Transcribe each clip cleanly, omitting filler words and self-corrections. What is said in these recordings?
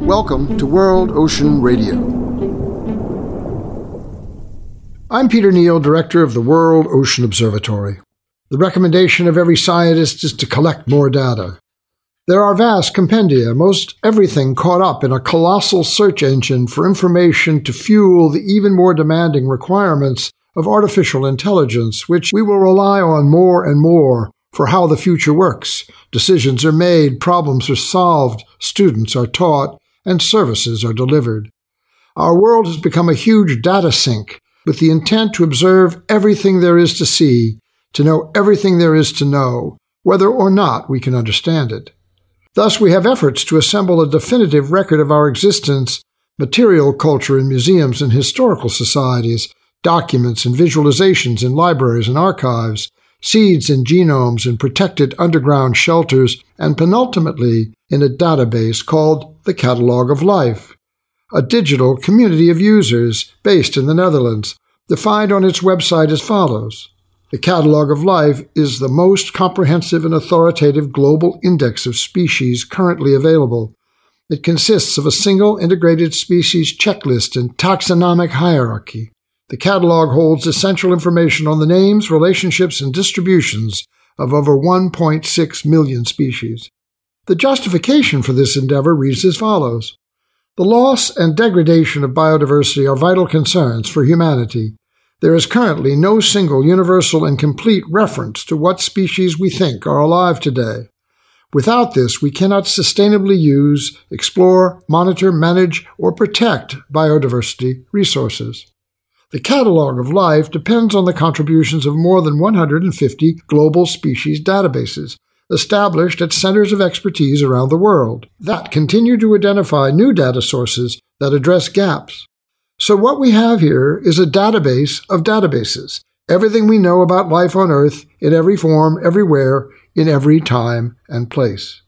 Welcome to World Ocean Radio. I'm Peter Neal, director of the World Ocean Observatory. The recommendation of every scientist is to collect more data. There are vast compendia, most everything caught up in a colossal search engine for information to fuel the even more demanding requirements of artificial intelligence, which we will rely on more and more for how the future works. Decisions are made, problems are solved, students are taught, and services are delivered. Our world has become a huge data sink with the intent to observe everything there is to see, to know everything there is to know, whether or not we can understand it. Thus, we have efforts to assemble a definitive record of our existence, material culture in museums and historical societies, documents and visualizations in libraries and archives, seeds and genomes in protected underground shelters, and penultimately in a database called the Catalogue of Life, a digital community of users based in the Netherlands, defined on its website as follows. The Catalogue of Life is the most comprehensive and authoritative global index of species currently available. It consists of a single integrated species checklist and taxonomic hierarchy. The catalog holds essential information on the names, relationships, and distributions of over 1.6 million species. The justification for this endeavor reads as follows. The loss and degradation of biodiversity are vital concerns for humanity. There is currently no single universal and complete reference to what species we think are alive today. Without this, we cannot sustainably use, explore, monitor, manage, or protect biodiversity resources. The Catalogue of Life depends on the contributions of more than 150 global species databases established at centers of expertise around the world that continue to identify new data sources that address gaps. So what we have here is a database of databases, everything we know about life on Earth in every form, everywhere, in every time and place.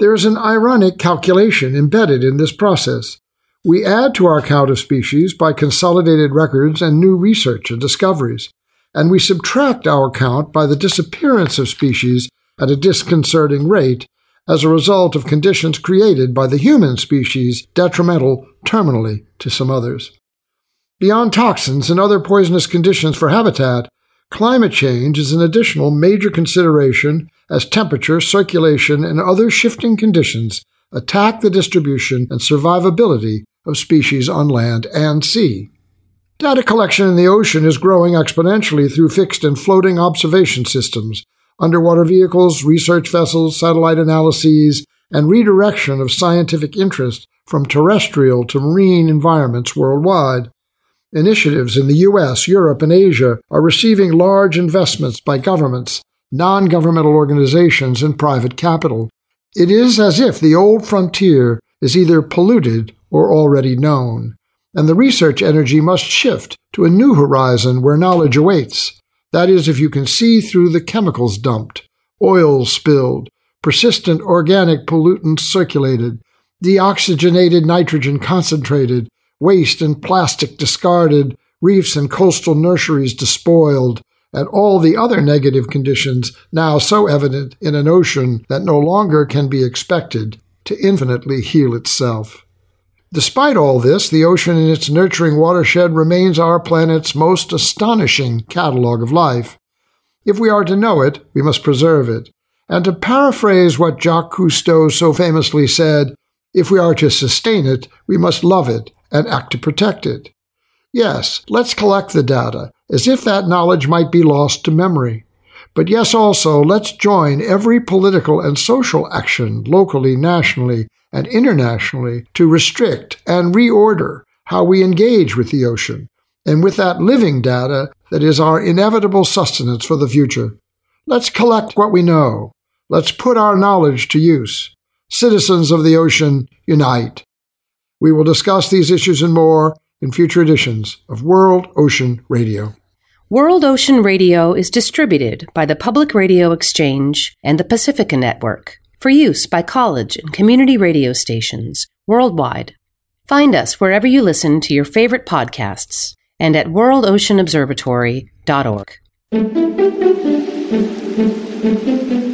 There is an ironic calculation embedded in this process. We add to our count of species by consolidated records and new research and discoveries, and we subtract our count by the disappearance of species at a disconcerting rate as a result of conditions created by the human species detrimental terminally to some others. Beyond toxins and other poisonous conditions for habitat, climate change is an additional major consideration as temperature, circulation, and other shifting conditions attack the distribution and survivability of species on land and sea. Data collection in the ocean is growing exponentially through fixed and floating observation systems, underwater vehicles, research vessels, satellite analyses, and redirection of scientific interest from terrestrial to marine environments worldwide. Initiatives in the U.S., Europe, and Asia are receiving large investments by governments, non-governmental organizations, and private capital. It is as if the old frontier is either polluted or already known, and the research energy must shift to a new horizon where knowledge awaits. That is, if you can see through the chemicals dumped, oil spilled, persistent organic pollutants circulated, deoxygenated nitrogen concentrated, waste and plastic discarded, reefs and coastal nurseries despoiled, and all the other negative conditions now so evident in an ocean that no longer can be expected to infinitely heal itself. Despite all this, the ocean in its nurturing watershed remains our planet's most astonishing catalogue of life. If we are to know it, we must preserve it. And to paraphrase what Jacques Cousteau so famously said, if we are to sustain it, we must love it and act to protect it. Yes, let's collect the data, as if that knowledge might be lost to memory. But yes, also, let's join every political and social action locally, nationally, and internationally to restrict and reorder how we engage with the ocean, and with that living data that is our inevitable sustenance for the future. Let's collect what we know. Let's put our knowledge to use. Citizens of the ocean, unite. We will discuss these issues and more in future editions of World Ocean Radio. World Ocean Radio is distributed by the Public Radio Exchange and the Pacifica Network for use by college and community radio stations worldwide. Find us wherever you listen to your favorite podcasts and at worldoceanobservatory.org.